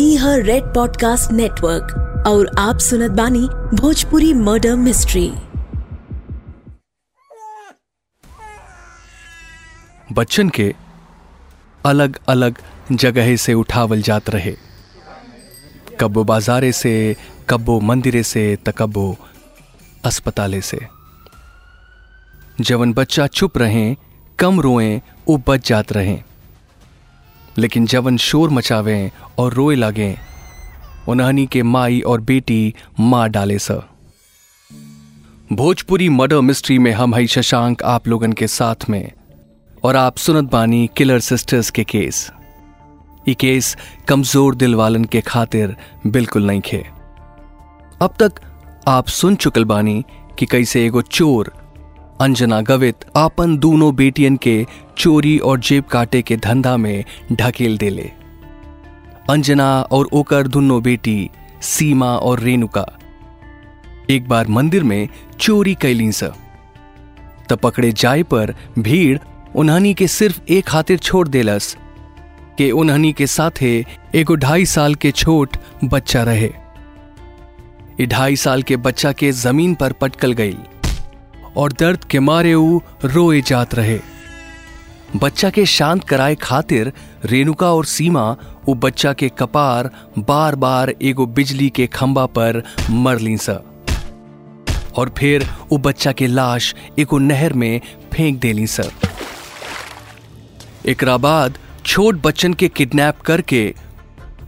ईहर red podcast network और आप सुनत बानी भोजपुरी मर्डर मिस्ट्री। बच्चन के अलग अलग जगह से उठावल जात रहे, कब्बो बाजारे से, कब्बो मंदिरे से, त कब्बो अस्पताले से। जवन बच्चा चुप रहें, कम रोएं, वो बच जात रहें, लेकिन जवन शोर मचावें और रोए लागें, उन्हनी के माई और बेटी मार डाले स। भोजपुरी मर्डर मिस्ट्री में हम है शशांक आप लोगन के साथ में, और आप सुनत बानी किलर सिस्टर्स के केस। ये केस कमजोर दिल वालन के खातिर बिल्कुल नहीं खे। अब तक आप सुन चुकल बानी कि कैसे एगो चोर अंजना गवित आपन दोनों बेटियन के चोरी और जेब काटे के धंधा में ढकेल देले। अंजना और ओकर दोनों बेटी सीमा और रेणुका एक बार मंदिर में चोरी कैलीं स, त पकड़े जाए पर भीड़ उन्हनी के सिर्फ एक खातिर छोड़ देलस कि उन्हनी के साथे एगो 2.5 साल के छोट बच्चा रहे। ये 2.5 साल के बच्चा के जमीन पर पटकल गई और दर्द के मारे वो रोए जात रहे। बच्चा के शांत कराए खातिर रेणुका और सीमा वो बच्चा के कपार बार बार एगो बिजली के खंबा पर मर लीं स, और फिर वो बच्चा के लाश एगो नहर में फेंक देलीं स। एकरा बाद छोट बच्चन के किडनैप करके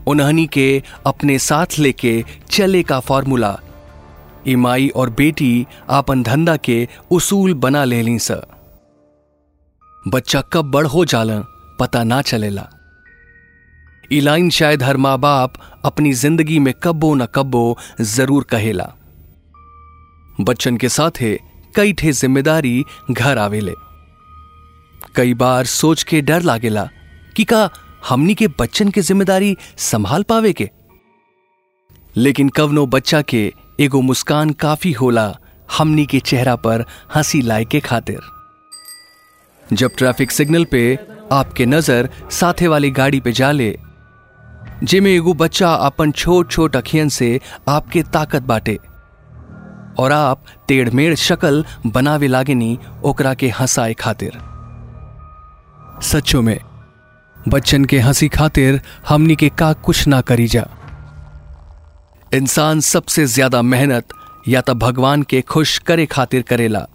उन्हनी के अपने साथ लेके चले का फॉर्मूला इमाई और बेटी आपन धंधा के उसूल बना ले लीं स। बच्चा कब बड़ हो जालन पता ना चलेला। ई लाइन शायद हर माँ बाप अपनी जिंदगी में कब्बो न कब्बो जरूर कहेला। बच्चन के साथे कई ठे जिम्मेदारी घर आवेले। कई बार सोच के डर लागेला कि का हमनी के बच्चन के जिम्मेदारी संभाल पावे के, लेकिन कवनो बच्चा के एगो मुस्कान काफी होला हमनी के चेहरा पर हंसी लाए के खातिर। जब ट्रैफिक सिग्नल पे आपके नजर साथे वाली गाड़ी पे जाले, जिमे एगो बच्चा अपन छोट छोट अखियन से आपके ताकत बाटे और आप टेढ़मेढ़ शकल बनावे लागेनी ओकरा के हंसाए खातिर। सच्चो में बच्चन के हंसी खातिर हमनी के का कुछ ना करी जा। इंसान सबसे ज्यादा मेहनत या तो भगवान के खुश करे खातिर करेला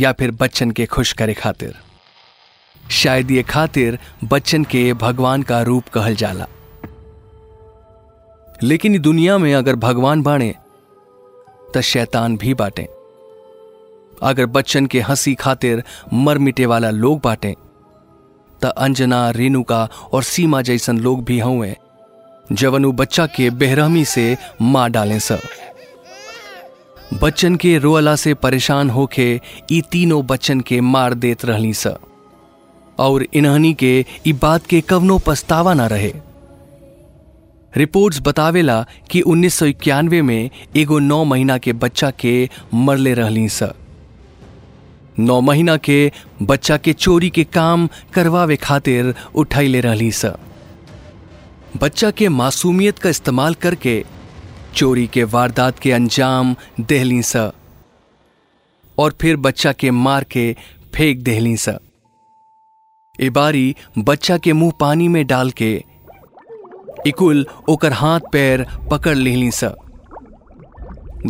या फिर बच्चन के खुश करे खातिर। शायद ये खातिर बच्चन के भगवान का रूप कहल जाला। लेकिन इस दुनिया में अगर भगवान बाणे तो शैतान भी बाटे। अगर बच्चन के हंसी खातिर मर मिटे वाला लोग बाटे ता अंजना, रेणुका और सीमा जैसन लोग भी हुए जवन वो बच्चा के बेरहमी से मार डालें स। बच्चन के रोअला से परेशान होके ई तीनों बच्चन के मार देत रहली स, और इन्हनी के ई बात के कवनो पछतावा ना रहे। रिपोर्ट्स बतावेला कि 1991 में एगो 9 महीना के बच्चा के मरले रहली स। 9 महीना के बच्चा के चोरी के काम करवावे खातिर उठाइले रहली स। बच्चा के मासूमियत का इस्तेमाल करके चोरी के वारदात के अंजाम देहली स, और फिर बच्चा के मार के फेंक देहली स। ए बारी बच्चा के मुंह पानी में डाल के इकुल ओकर हाथ पैर पकड़ लेहली स।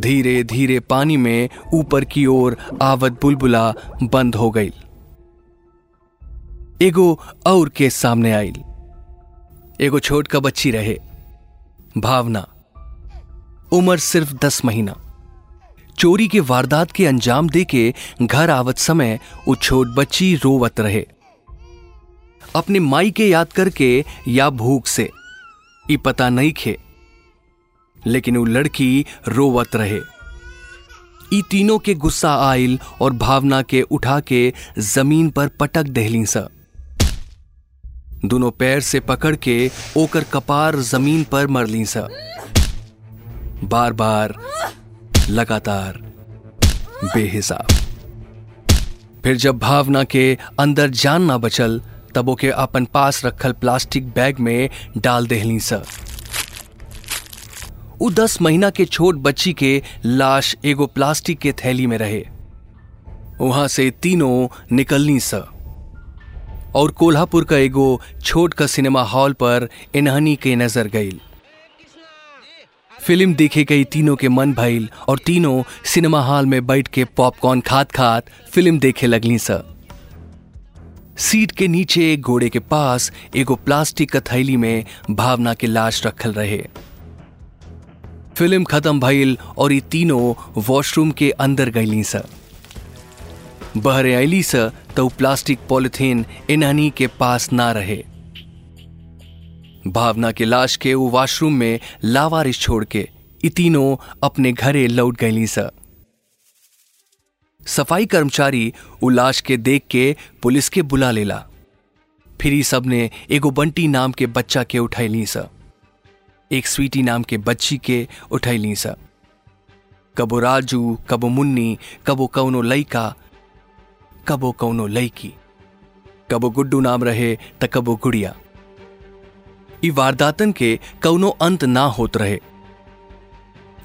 धीरे धीरे पानी में ऊपर की ओर आवत बुलबुला बंद हो गई। एगो और केस सामने आई। एगो छोट का बच्ची रहे, भावना, उम्र सिर्फ 10 महीना। चोरी के वारदात के अंजाम देके घर आवत समय वो छोट बच्ची रोवत रहे, अपने माई के याद करके या भूख से, ये पता नहीं खे, लेकिन वो लड़की रोवत रहे। ई तीनों के गुस्सा आइल और भावना के उठा के जमीन पर पटक देहली स। दोनों पैर से पकड़ के ओकर कपार जमीन पर मरली स। बार बार, लगातार, बेहिसाब। फिर जब भावना के अंदर जान ना बचल तब ओके अपन पास रखल प्लास्टिक बैग में डाल देहली स, वो 10 महीना के छोट बच्ची के लाश एगो प्लास्टिक के थैली में रहे। वहां से तीनों निकलनी सा और कोल्हापुर का एगो छोट का सिनेमा हॉल पर इन्हनी के नजर गईल। फिल्म देखे गई, तीनों के मन भइल और तीनों सिनेमा हॉल में बैठ के पॉपकॉर्न खात खात फिल्म देखे लगली सा। सीट के नीचे एक घोड़े के पास एगो प्लास्टिक का थैली में भावना के लाश रखल रहे। फिल्म खत्म भइल और ये तीनों वॉशरूम के अंदर गईली सा। बहरे आईली सा तो प्लास्टिक पॉलिथीन इन्हनी के पास ना रहे। भावना के लाश के वो वॉशरूम में लावारिस छोड़ के ये तीनों अपने घरे लौट गईली सा। सफाई कर्मचारी वो लाश के देख के पुलिस के बुला लेला। फिर ही सबने एगो बंटी नाम के बच्चा के उठैली सा, एक स्वीटी नाम के बच्ची के उठैली सा। कबो राजू, कबो मुन्नी, कबो कौनो लइका, कबो कौनो लइकी, कबो गुड्डू नाम रहे त कबो गुड़िया। ई वारदातन के कौनो अंत ना होत रहे।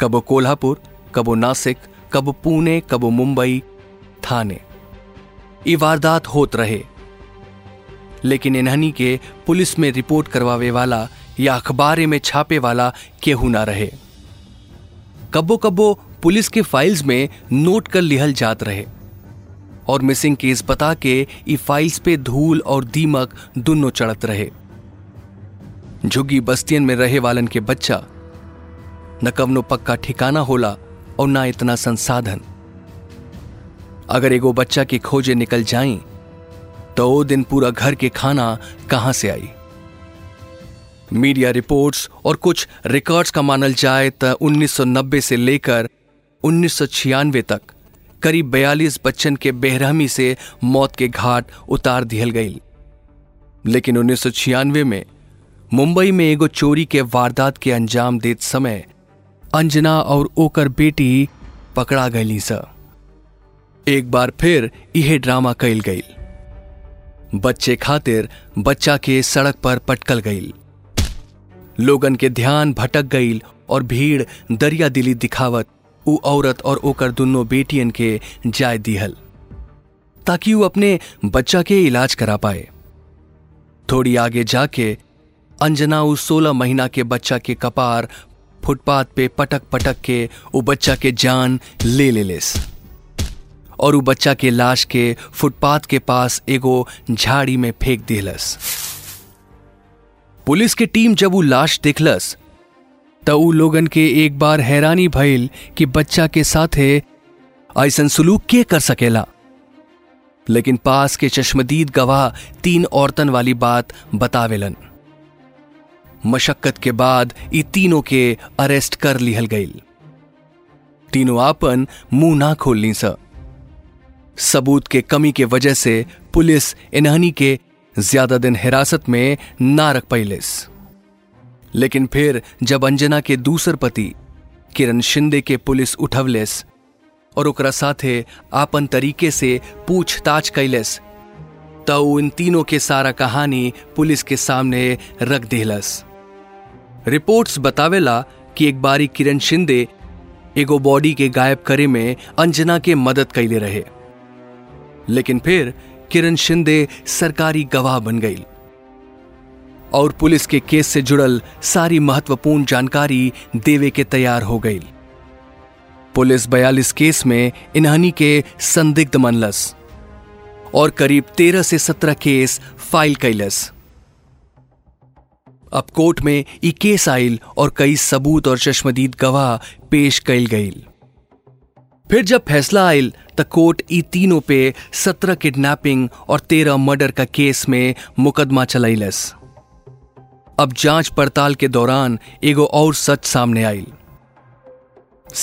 कबो कोल्हापुर, कबो नासिक, कबो पुणे, कबो मुंबई, थाने ई वारदात होत रहे। लेकिन इन्हनी के पुलिस में रिपोर्ट करवावे वाला या अखबारे में छापे वाला केहू ना रहे। कबो कबो पुलिस के फाइल्स में नोट कर लिहल जात रहे और मिसिंग केस बता के ई फाइल्स पे धूल और दीमक दोनों चढ़त रहे। झुग्गी बस्तियन में रहे वालन के बच्चा, न कवनो पक्का ठिकाना होला और ना इतना संसाधन। अगर एगो बच्चा की खोजे निकल जाएं, तो वो दिन पूरा घर के खाना कहां से आई। मीडिया रिपोर्ट्स और कुछ रिकॉर्ड्स का मानल जाए तो 1990 से लेकर 1996 तक करीब 42 बच्चन के बेरहमी से मौत के घाट उतार दिहल गई। लेकिन 1996 में मुंबई में एगो चोरी के वारदात के अंजाम देते समय अंजना और ओकर बेटी पकड़ा गईली सा। एक बार फिर यह ड्रामा कईल गई। बच्चे खातिर बच्चा के सड़क पर पटकल गई। लोगन के ध्यान भटक गई और भीड़ दरिया दिली दिखावत उ औरत और ओकर दोनों बेटियन के जाय दिहल ताकि वो अपने बच्चा के इलाज करा पाए। थोड़ी आगे जाके अंजना उस 16 महीना के बच्चा के कपार फुटपाथ पे पटक पटक के वो बच्चा के जान ले लेस और वो बच्चा के लाश के फुटपाथ के पास एगो झाड़ी में फेंक दिहलस। पुलिस के टीम जब वो लाश देखलस तो उ लोगन के एक बार हैरानी भइल कि बच्चा के साथे ऐसन सलूक के कर सकेला। लेकिन पास के चश्मदीद गवाह 3 औरतन वाली बात बतावेलन। मशक्कत के बाद ये तीनों के अरेस्ट कर लिहल गईल। तीनों आपन मुंह ना खोलनी सा। सबूत के कमी के वजह से पुलिस इन्हनी के ज्यादा दिन हिरासत में ना रख पाइलिस। लेकिन फिर जब अंजना के दूसर पति किरण शिंदे के पुलिस उठवलेस और ओकरा साथे आपन तरीके से पूछताछ कैलेस तो उन तीनों के सारा कहानी पुलिस के सामने रख देहलस। रिपोर्ट्स बतावेला कि एक बारी किरण शिंदे एगो बॉडी के गायब करे में अंजना के मदद कैले रहे। लेकिन फिर किरण शिंदे सरकारी गवाह बन गई और पुलिस के केस से जुड़ल सारी महत्वपूर्ण जानकारी देवे के तैयार हो गई। पुलिस 42 केस में इन्हनी के संदिग्ध मनलस और करीब 13 से 17 केस फाइल कैलस। अब कोर्ट में ई केस आइल और कई सबूत और चश्मदीद गवाह पेश कैल गई। फिर जब फैसला आइल तो कोर्ट ई तीनों पे 17 किडनैपिंग और 13 मर्डर का केस में मुकदमा चलैलस। अब जांच पड़ताल के दौरान एगो और सच सामने आइल।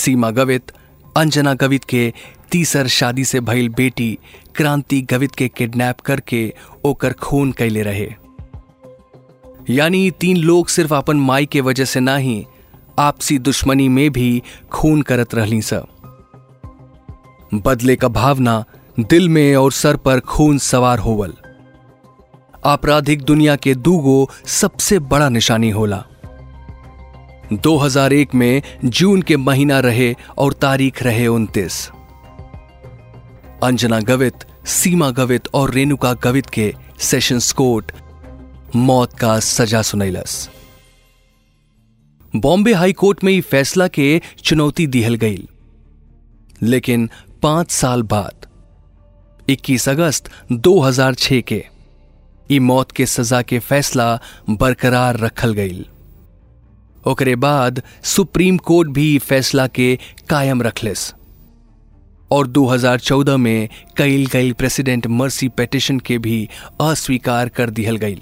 सीमा गवित अंजना गवित के तीसर शादी से भइल बेटी क्रांति गवित के किडनैप करके ओकर खून कैले रहे। यानी 3 लोग सिर्फ अपन माई के वजह से ना ही आपसी दुश्मनी में भी खून करत रहली सा। बदले का भावना दिल में और सर पर खून सवार होवल आपराधिक दुनिया के दूगो सबसे बड़ा निशानी होला। 2001 में जून के महीना रहे और तारीख रहे 29। अंजना गवित, सीमा गवित और रेणुका गवित के सेशंस कोर्ट मौत का सजा सुनैलस। बॉम्बे हाई कोर्ट में ये फैसला के चुनौती दिहल गई, लेकिन 5 साल बाद 21 अगस्त 2006 के ये मौत के सजा के फैसला बरकरार रखल गई। ओकरे बाद सुप्रीम कोर्ट भी फैसला के कायम रखलेस और 2014 में कईल गई प्रेसिडेंट मर्सी पेटिशन के भी अस्वीकार कर दिहल गई।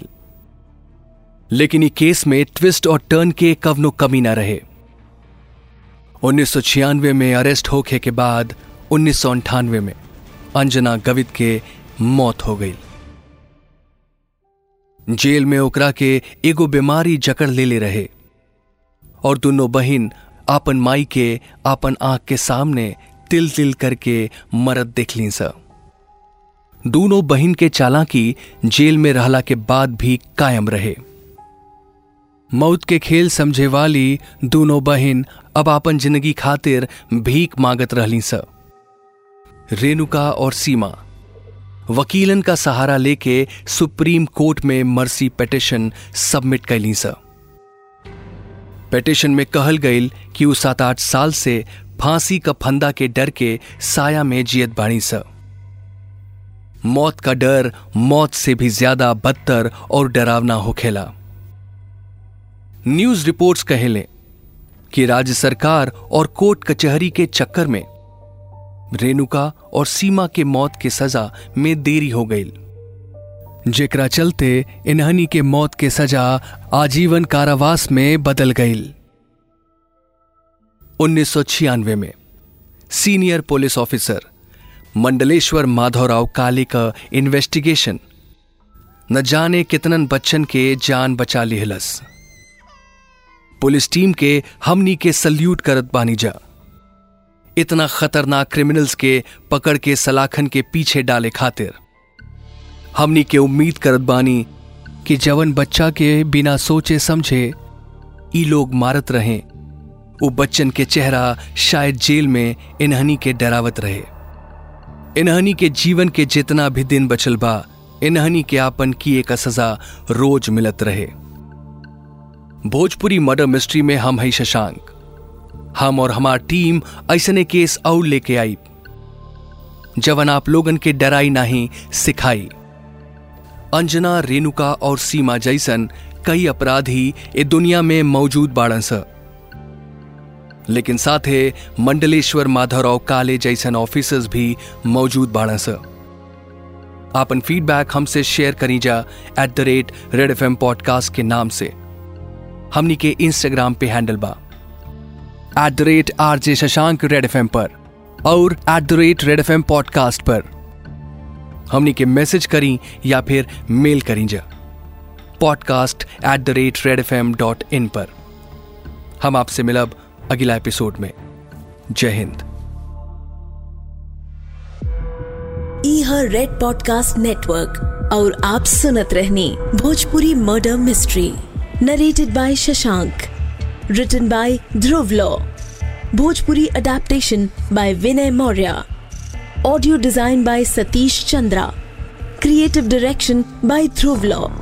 लेकिन इस केस में ट्विस्ट और टर्न के कवनो कमी ना रहे। 1996 में अरेस्ट होके के बाद 1998 में अंजना गवित के मौत हो गई। जेल में ओकरा के एगो बीमारी जकड़ ले रहे और दोनों बहिन आपन माई के आपन आंख के सामने तिल तिल करके मरद देखली सा। दोनों बहिन के चालाकी जेल में रहला के बाद भी कायम रहे। मौत के खेल समझे वाली दोनों बहिन अब आपन जिंदगी खातिर भीख मांगत रहली सा। रेणुका और सीमा वकीलन का सहारा लेके सुप्रीम कोर्ट में मर्सी पेटिशन सबमिट कैली सा। पेटिशन में कहल गई कि वो 7-8 साल से फांसी का फंदा के डर के साया में जियत बाणी सा। मौत का डर मौत से भी ज्यादा बदतर और डरावना होखेला। न्यूज रिपोर्ट्स कहेले कि राज्य सरकार और कोर्ट कचहरी के चक्कर में रेणुका और सीमा के मौत के सजा में देरी हो गई, जेकरा चलते इन्हनी के मौत के सजा आजीवन कारावास में बदल गई। 1996 में senior police officer Mandleshwar Madhavrao Kali का इन्वेस्टिगेशन न जाने कितनन बच्चन के जान बचा लिहलस। पुलिस टीम के हमनी के सल्यूट करत बानी जा, इतना खतरनाक क्रिमिनल्स के पकड़ के सलाखन के पीछे डाले खातिर। हमनी के उम्मीद करत बानी कि जवन बच्चा के बिना सोचे समझे ई लोग मारत रहें, वो बच्चन के चेहरा शायद जेल में इन्हनी के डरावत रहे। इन्हनी के जीवन के जितना भी दिन बचल बा, इन्हनी के आपन किए का सजा रोज मिलत रहे। भोजपुरी मर्डर मिस्ट्री में हम है शशांक। हम और हमार टीम ऐसने केस और लेके आई जवन आप लोगन के डराई नहीं सिखाई। अंजना, रेणुका और सीमा जैसन कई अपराधी ए दुनिया में मौजूद बाड़न स, लेकिन साथे मंडलेश्वर माधवराव काले जैसन ऑफिसर्स भी मौजूद बाड़न स। आपन फीडबैक हमसे शेयर करी जा @redfmpodcast के नाम से। हमनी के इंस्टाग्राम पे हैंडल बा @RJ Shashank Red FM पर और @Red FM पॉडकास्ट पर। हमनी के मैसेज करी या फिर मेल करी जा podcast@redfm.in पर। हम आपसे मिलब अगला एपिसोड में। जय हिंद। ई हर रेड पॉडकास्ट नेटवर्क और आप सुनत रहने Bhojpuri murder mystery. Narrated by Shashank. Written by Dhruv Lau. Bhojpuri adaptation by Vinay Maurya. Audio design by Satish Chandra. Creative direction by Dhruv Lau.